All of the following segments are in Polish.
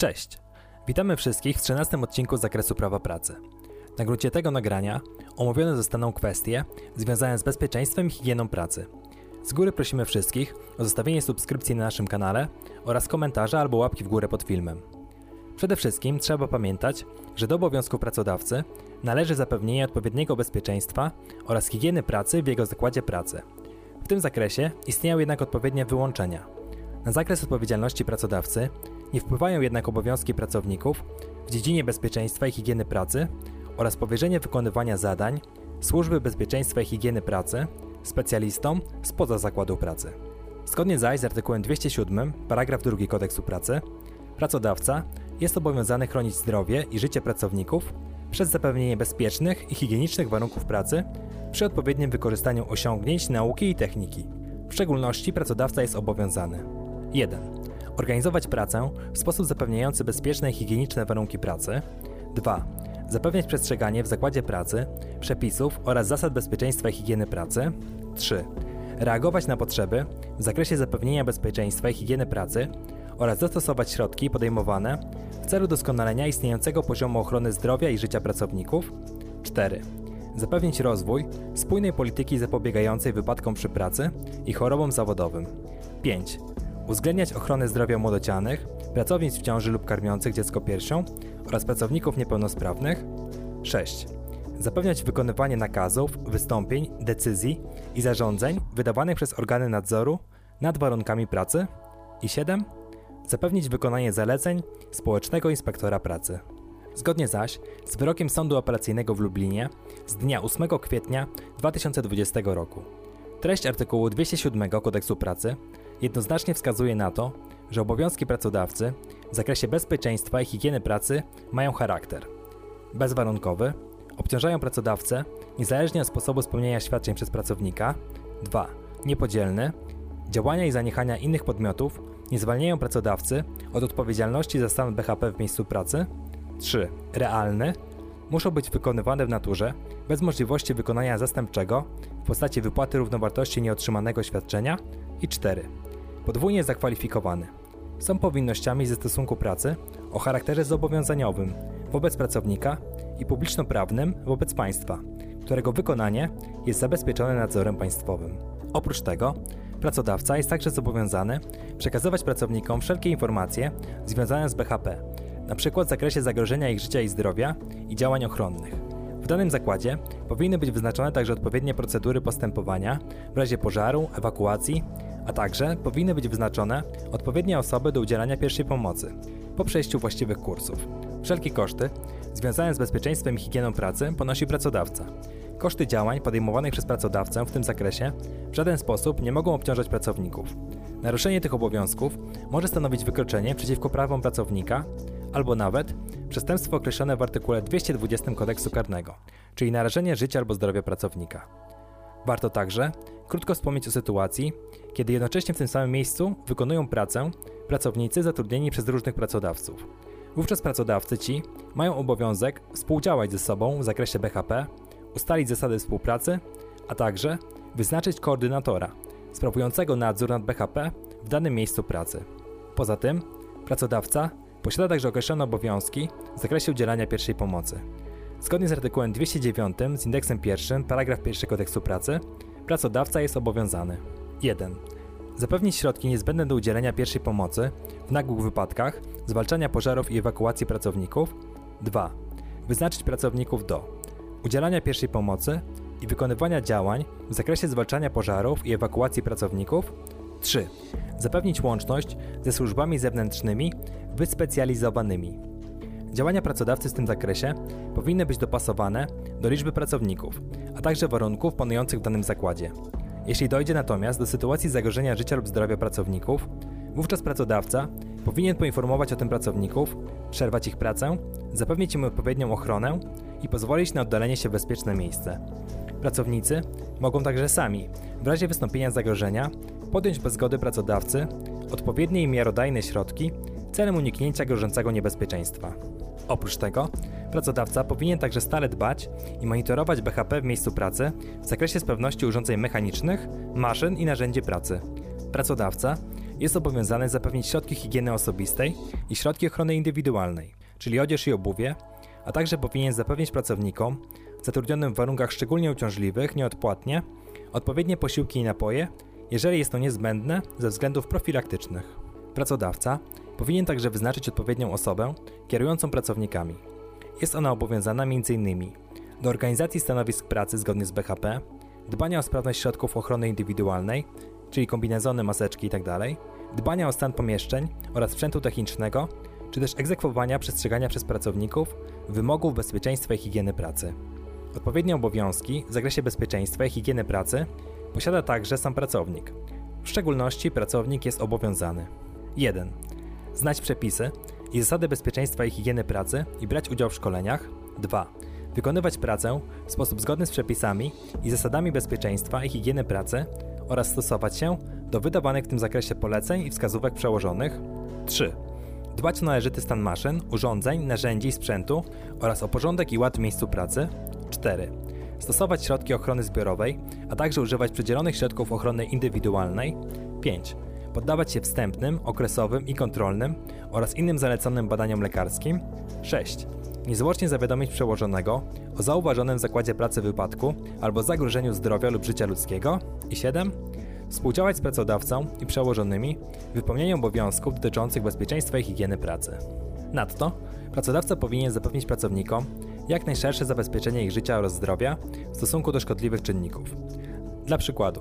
Cześć! Witamy wszystkich w 13 odcinku z zakresu prawa pracy. Na gruncie tego nagrania omówione zostaną kwestie związane z bezpieczeństwem i higieną pracy. Z góry prosimy wszystkich o zostawienie subskrypcji na naszym kanale oraz komentarza albo łapki w górę pod filmem. Przede wszystkim trzeba pamiętać, że do obowiązku pracodawcy należy zapewnienie odpowiedniego bezpieczeństwa oraz higieny pracy w jego zakładzie pracy. W tym zakresie istnieją jednak odpowiednie wyłączenia. Na zakres odpowiedzialności pracodawcy nie wpływają jednak obowiązki pracowników w dziedzinie bezpieczeństwa i higieny pracy oraz powierzenie wykonywania zadań Służby Bezpieczeństwa i Higieny Pracy specjalistom spoza zakładu pracy. Zgodnie zaś z artykułem 207 paragraf 2 Kodeksu Pracy pracodawca jest obowiązany chronić zdrowie i życie pracowników przez zapewnienie bezpiecznych i higienicznych warunków pracy przy odpowiednim wykorzystaniu osiągnięć nauki i techniki. W szczególności pracodawca jest obowiązany 1. Organizować pracę w sposób zapewniający bezpieczne i higieniczne warunki pracy. 2. Zapewniać przestrzeganie w zakładzie pracy przepisów oraz zasad bezpieczeństwa i higieny pracy. 3. Reagować na potrzeby w zakresie zapewnienia bezpieczeństwa i higieny pracy oraz dostosować środki podejmowane w celu doskonalenia istniejącego poziomu ochrony zdrowia i życia pracowników. 4. Zapewnić rozwój spójnej polityki zapobiegającej wypadkom przy pracy i chorobom zawodowym. 5. Uwzględniać ochronę zdrowia młodocianych, pracownic w ciąży lub karmiących dziecko piersią oraz pracowników niepełnosprawnych. 6. Zapewniać wykonywanie nakazów, wystąpień, decyzji i zarządzeń wydawanych przez organy nadzoru nad warunkami pracy. I 7. Zapewnić wykonanie zaleceń społecznego inspektora pracy. Zgodnie zaś z wyrokiem Sądu Apelacyjnego w Lublinie z dnia 8 kwietnia 2020 roku treść artykułu 207 Kodeksu Pracy jednoznacznie wskazuje na to, że obowiązki pracodawcy w zakresie bezpieczeństwa i higieny pracy mają charakter bezwarunkowy, obciążają pracodawcę niezależnie od sposobu spełnienia świadczeń przez pracownika, 2. niepodzielny, działania i zaniechania innych podmiotów nie zwalniają pracodawcy od odpowiedzialności za stan BHP w miejscu pracy, 3. realny, muszą być wykonywane w naturze bez możliwości wykonania zastępczego w postaci wypłaty równowartości nieotrzymanego świadczenia i 4. podwójnie zakwalifikowany. Są powinnościami ze stosunku pracy o charakterze zobowiązaniowym wobec pracownika i publiczno-prawnym wobec państwa, którego wykonanie jest zabezpieczone nadzorem państwowym. Oprócz tego pracodawca jest także zobowiązany przekazywać pracownikom wszelkie informacje związane z BHP, np. w zakresie zagrożenia ich życia i zdrowia i działań ochronnych. W danym zakładzie powinny być wyznaczone także odpowiednie procedury postępowania w razie pożaru, ewakuacji, a także powinny być wyznaczone odpowiednie osoby do udzielania pierwszej pomocy po przejściu właściwych kursów. Wszelkie koszty związane z bezpieczeństwem i higieną pracy ponosi pracodawca. Koszty działań podejmowanych przez pracodawcę w tym zakresie w żaden sposób nie mogą obciążać pracowników. Naruszenie tych obowiązków może stanowić wykroczenie przeciwko prawom pracownika albo nawet przestępstwo określone w artykule 220 Kodeksu Karnego, czyli narażenie życia albo zdrowia pracownika. Warto także krótko wspomnieć o sytuacji, kiedy jednocześnie w tym samym miejscu wykonują pracę pracownicy zatrudnieni przez różnych pracodawców. Wówczas pracodawcy ci mają obowiązek współdziałać ze sobą w zakresie BHP, ustalić zasady współpracy, a także wyznaczyć koordynatora sprawującego nadzór nad BHP w danym miejscu pracy. Poza tym pracodawca posiada także określone obowiązki w zakresie udzielania pierwszej pomocy. Zgodnie z artykułem 209 z indeksem pierwszym, paragraf 1 Kodeksu Pracy, pracodawca jest obowiązany 1. Zapewnić środki niezbędne do udzielenia pierwszej pomocy w nagłych wypadkach, zwalczania pożarów i ewakuacji pracowników. 2. Wyznaczyć pracowników do udzielania pierwszej pomocy i wykonywania działań w zakresie zwalczania pożarów i ewakuacji pracowników. 3. Zapewnić łączność ze służbami zewnętrznymi wyspecjalizowanymi. Działania pracodawcy w tym zakresie powinny być dopasowane do liczby pracowników, a także warunków panujących w danym zakładzie. Jeśli dojdzie natomiast do sytuacji zagrożenia życia lub zdrowia pracowników, wówczas pracodawca powinien poinformować o tym pracowników, przerwać ich pracę, zapewnić im odpowiednią ochronę i pozwolić na oddalenie się w bezpieczne miejsce. Pracownicy mogą także sami, w razie wystąpienia zagrożenia, podjąć bez zgody pracodawcy odpowiednie i miarodajne środki celem uniknięcia grożącego niebezpieczeństwa. Oprócz tego pracodawca powinien także stale dbać i monitorować BHP w miejscu pracy w zakresie sprawności urządzeń mechanicznych, maszyn i narzędzi pracy. Pracodawca jest obowiązany zapewnić środki higieny osobistej i środki ochrony indywidualnej, czyli odzież i obuwie, a także powinien zapewnić pracownikom zatrudnionym w warunkach szczególnie uciążliwych nieodpłatnie odpowiednie posiłki i napoje, jeżeli jest to niezbędne ze względów profilaktycznych. Pracodawca powinien także wyznaczyć odpowiednią osobę kierującą pracownikami. Jest ona obowiązana m.in. do organizacji stanowisk pracy zgodnie z BHP, dbania o sprawność środków ochrony indywidualnej, czyli kombinezony, maseczki itd., dbania o stan pomieszczeń oraz sprzętu technicznego, czy też egzekwowania przestrzegania przez pracowników wymogów bezpieczeństwa i higieny pracy. Odpowiednie obowiązki w zakresie bezpieczeństwa i higieny pracy posiada także sam pracownik. W szczególności pracownik jest obowiązany: 1. Znać przepisy i zasady bezpieczeństwa i higieny pracy i brać udział w szkoleniach. 2. Wykonywać pracę w sposób zgodny z przepisami i zasadami bezpieczeństwa i higieny pracy oraz stosować się do wydawanych w tym zakresie poleceń i wskazówek przełożonych. 3. Dbać o należyty stan maszyn, urządzeń, narzędzi i sprzętu oraz o porządek i ład w miejscu pracy. 4. Stosować środki ochrony zbiorowej, a także używać przydzielonych środków ochrony indywidualnej. 5. Poddawać się wstępnym, okresowym i kontrolnym oraz innym zaleconym badaniom lekarskim. 6. Niezwłocznie zawiadomić przełożonego o zauważonym w zakładzie pracy wypadku albo zagrożeniu zdrowia lub życia ludzkiego. I 7. Współdziałać z pracodawcą i przełożonymi w wypełnieniu obowiązków dotyczących bezpieczeństwa i higieny pracy. Nadto pracodawca powinien zapewnić pracownikom jak najszersze zabezpieczenie ich życia oraz zdrowia w stosunku do szkodliwych czynników. Dla przykładu,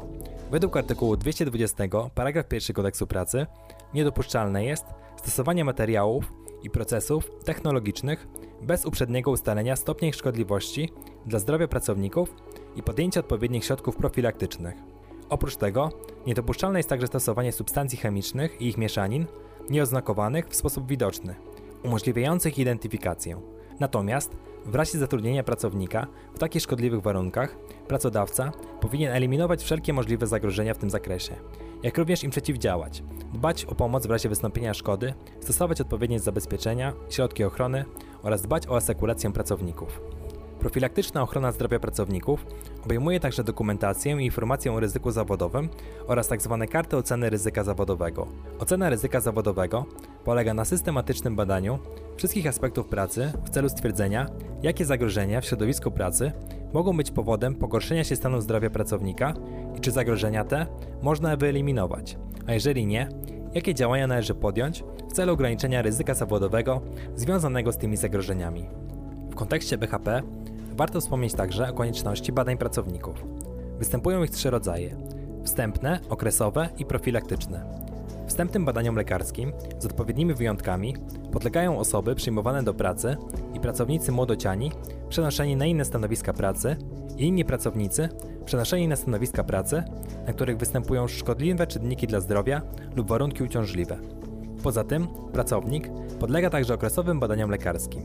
według artykułu 220 paragraf 1 Kodeksu Pracy niedopuszczalne jest stosowanie materiałów i procesów technologicznych bez uprzedniego ustalenia stopnia ich szkodliwości dla zdrowia pracowników i podjęcia odpowiednich środków profilaktycznych. Oprócz tego niedopuszczalne jest także stosowanie substancji chemicznych i ich mieszanin nieoznakowanych w sposób widoczny, umożliwiających identyfikację. Natomiast w razie zatrudnienia pracownika w takich szkodliwych warunkach pracodawca powinien eliminować wszelkie możliwe zagrożenia w tym zakresie, jak również im przeciwdziałać, dbać o pomoc w razie wystąpienia szkody, stosować odpowiednie zabezpieczenia, środki ochrony oraz dbać o asekurację pracowników. Profilaktyczna ochrona zdrowia pracowników obejmuje także dokumentację i informację o ryzyku zawodowym oraz tzw. karty oceny ryzyka zawodowego. Ocena ryzyka zawodowego polega na systematycznym badaniu wszystkich aspektów pracy w celu stwierdzenia, jakie zagrożenia w środowisku pracy mogą być powodem pogorszenia się stanu zdrowia pracownika i czy zagrożenia te można wyeliminować, a jeżeli nie, jakie działania należy podjąć w celu ograniczenia ryzyka zawodowego związanego z tymi zagrożeniami. W kontekście BHP warto wspomnieć także o konieczności badań pracowników. Występują ich 3 rodzaje: wstępne, okresowe i profilaktyczne. Wstępnym badaniom lekarskim, z odpowiednimi wyjątkami, podlegają osoby przyjmowane do pracy i pracownicy młodociani przenoszeni na inne stanowiska pracy i inni pracownicy przenoszeni na stanowiska pracy, na których występują szkodliwe czynniki dla zdrowia lub warunki uciążliwe. Poza tym pracownik podlega także okresowym badaniom lekarskim.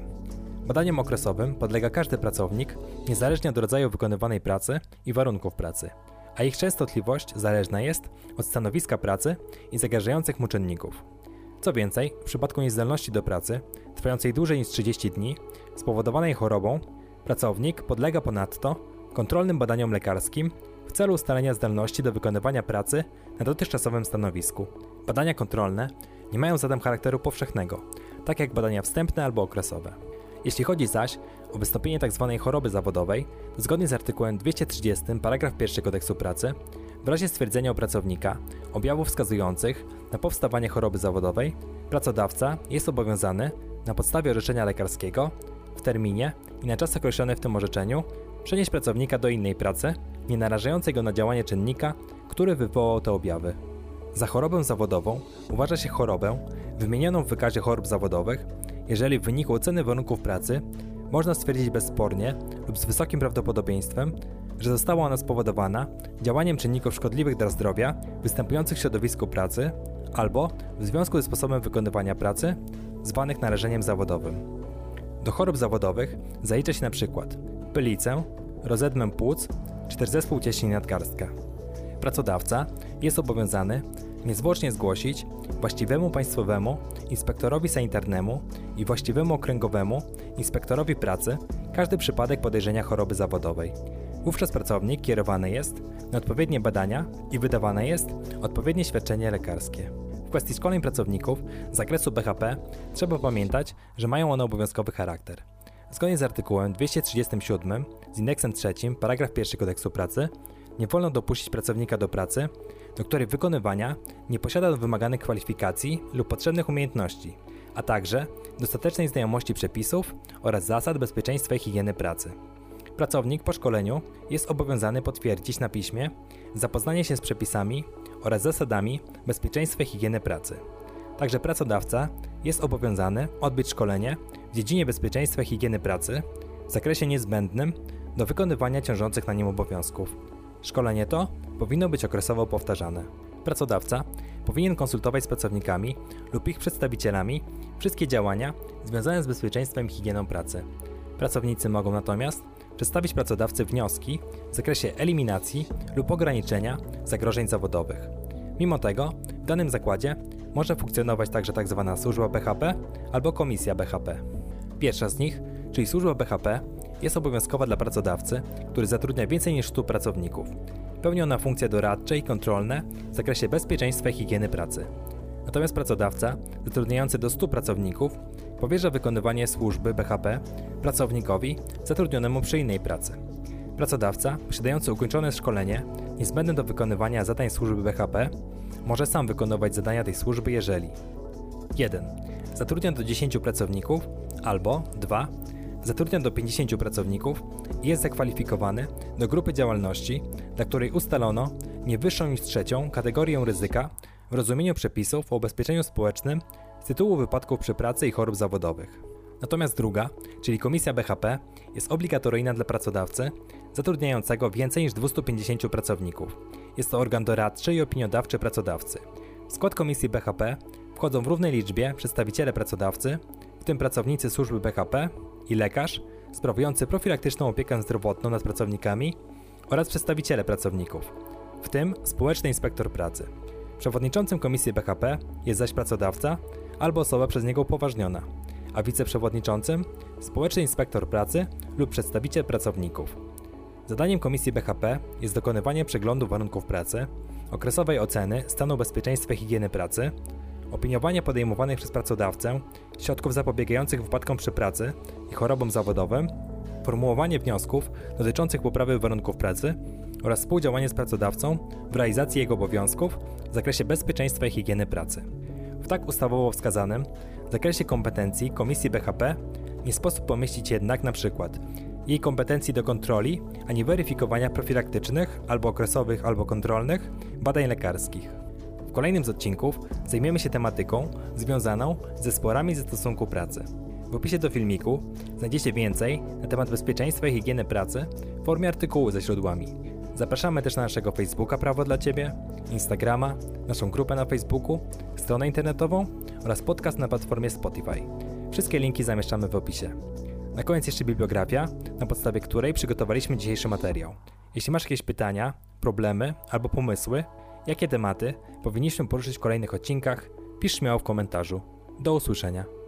Badaniom okresowym podlega każdy pracownik, niezależnie od rodzaju wykonywanej pracy i warunków pracy, a ich częstotliwość zależna jest od stanowiska pracy i zagrażających mu czynników. Co więcej, w przypadku niezdolności do pracy, trwającej dłużej niż 30 dni, spowodowanej chorobą, pracownik podlega ponadto kontrolnym badaniom lekarskim w celu ustalenia zdolności do wykonywania pracy na dotychczasowym stanowisku. Badania kontrolne nie mają zatem charakteru powszechnego, tak jak badania wstępne albo okresowe. Jeśli chodzi zaś o wystąpienie tzw. choroby zawodowej, to zgodnie z artykułem 230 paragraf 1 Kodeksu Pracy, w razie stwierdzenia u pracownika objawów wskazujących na powstawanie choroby zawodowej, pracodawca jest obowiązany na podstawie orzeczenia lekarskiego w terminie i na czas określony w tym orzeczeniu przenieść pracownika do innej pracy, nie narażającej go na działanie czynnika, który wywołał te objawy. Za chorobę zawodową uważa się chorobę wymienioną w wykazie chorób zawodowych, jeżeli w wyniku oceny warunków pracy można stwierdzić bezspornie lub z wysokim prawdopodobieństwem, że została ona spowodowana działaniem czynników szkodliwych dla zdrowia występujących w środowisku pracy albo w związku ze sposobem wykonywania pracy, zwanych narażeniem zawodowym. Do chorób zawodowych zalicza się np. pylicę, rozedmę płuc czy też zespół cieśni nadgarstka. Pracodawca jest obowiązany niezwłocznie zgłosić właściwemu Państwowemu Inspektorowi Sanitarnemu i właściwemu Okręgowemu Inspektorowi Pracy każdy przypadek podejrzenia choroby zawodowej. Wówczas pracownik kierowany jest na odpowiednie badania i wydawane jest odpowiednie świadczenie lekarskie. W kwestii szkoleń pracowników z zakresu BHP trzeba pamiętać, że mają one obowiązkowy charakter. Zgodnie z artykułem 237 z indeksem 3 paragraf 1 Kodeksu Pracy nie wolno dopuścić pracownika do pracy, do której wykonywania nie posiada wymaganych kwalifikacji lub potrzebnych umiejętności, a także dostatecznej znajomości przepisów oraz zasad bezpieczeństwa i higieny pracy. Pracownik po szkoleniu jest obowiązany potwierdzić na piśmie zapoznanie się z przepisami oraz zasadami bezpieczeństwa i higieny pracy. Także pracodawca jest obowiązany odbyć szkolenie w dziedzinie bezpieczeństwa i higieny pracy w zakresie niezbędnym do wykonywania ciążących na nim obowiązków. Szkolenie to powinno być okresowo powtarzane. Pracodawca powinien konsultować z pracownikami lub ich przedstawicielami wszystkie działania związane z bezpieczeństwem i higieną pracy. Pracownicy mogą natomiast przedstawić pracodawcy wnioski w zakresie eliminacji lub ograniczenia zagrożeń zawodowych. Mimo tego w danym zakładzie może funkcjonować także tzw. służba BHP albo komisja BHP. Pierwsza z nich, czyli służba BHP, jest obowiązkowa dla pracodawcy, który zatrudnia więcej niż 100 pracowników. Pełni ona funkcje doradcze i kontrolne w zakresie bezpieczeństwa i higieny pracy. Natomiast pracodawca zatrudniający do 100 pracowników powierza wykonywanie służby BHP pracownikowi zatrudnionemu przy innej pracy. Pracodawca posiadający ukończone szkolenie niezbędne do wykonywania zadań służby BHP może sam wykonywać zadania tej służby, jeżeli 1. Zatrudnia do 10 pracowników albo 2. Zatrudnia do 50 pracowników i jest zakwalifikowany do grupy działalności, dla której ustalono nie wyższą niż 3. kategorię ryzyka w rozumieniu przepisów o ubezpieczeniu społecznym z tytułu wypadków przy pracy i chorób zawodowych. Natomiast 2, czyli komisja BHP, jest obligatoryjna dla pracodawcy zatrudniającego więcej niż 250 pracowników. Jest to organ doradczy i opiniodawczy pracodawcy. W skład komisji BHP wchodzą w równej liczbie przedstawiciele pracodawcy, w tym pracownicy służby BHP i lekarz sprawujący profilaktyczną opiekę zdrowotną nad pracownikami oraz przedstawiciele pracowników, w tym społeczny inspektor pracy. Przewodniczącym komisji BHP jest zaś pracodawca albo osoba przez niego upoważniona, a wiceprzewodniczącym społeczny inspektor pracy lub przedstawiciel pracowników. Zadaniem komisji BHP jest dokonywanie przeglądu warunków pracy, okresowej oceny stanu bezpieczeństwa i higieny pracy, opiniowanie podejmowanych przez pracodawcę środków zapobiegających wypadkom przy pracy i chorobom zawodowym, formułowanie wniosków dotyczących poprawy warunków pracy oraz współdziałanie z pracodawcą w realizacji jego obowiązków w zakresie bezpieczeństwa i higieny pracy. W tak ustawowo wskazanym zakresie kompetencji komisji BHP nie sposób pomieścić jednak np. jej kompetencji do kontroli ani weryfikowania profilaktycznych albo okresowych albo kontrolnych badań lekarskich. W kolejnym z odcinków zajmiemy się tematyką związaną ze sporami ze stosunku pracy. W opisie do filmiku znajdziecie więcej na temat bezpieczeństwa i higieny pracy w formie artykułu ze źródłami. Zapraszamy też na naszego Facebooka Prawo dla Ciebie, Instagrama, naszą grupę na Facebooku, stronę internetową oraz podcast na platformie Spotify. Wszystkie linki zamieszczamy w opisie. Na koniec jeszcze bibliografia, na podstawie której przygotowaliśmy dzisiejszy materiał. Jeśli masz jakieś pytania, problemy albo pomysły, jakie tematy powinniśmy poruszyć w kolejnych odcinkach? Pisz śmiało w komentarzu. Do usłyszenia.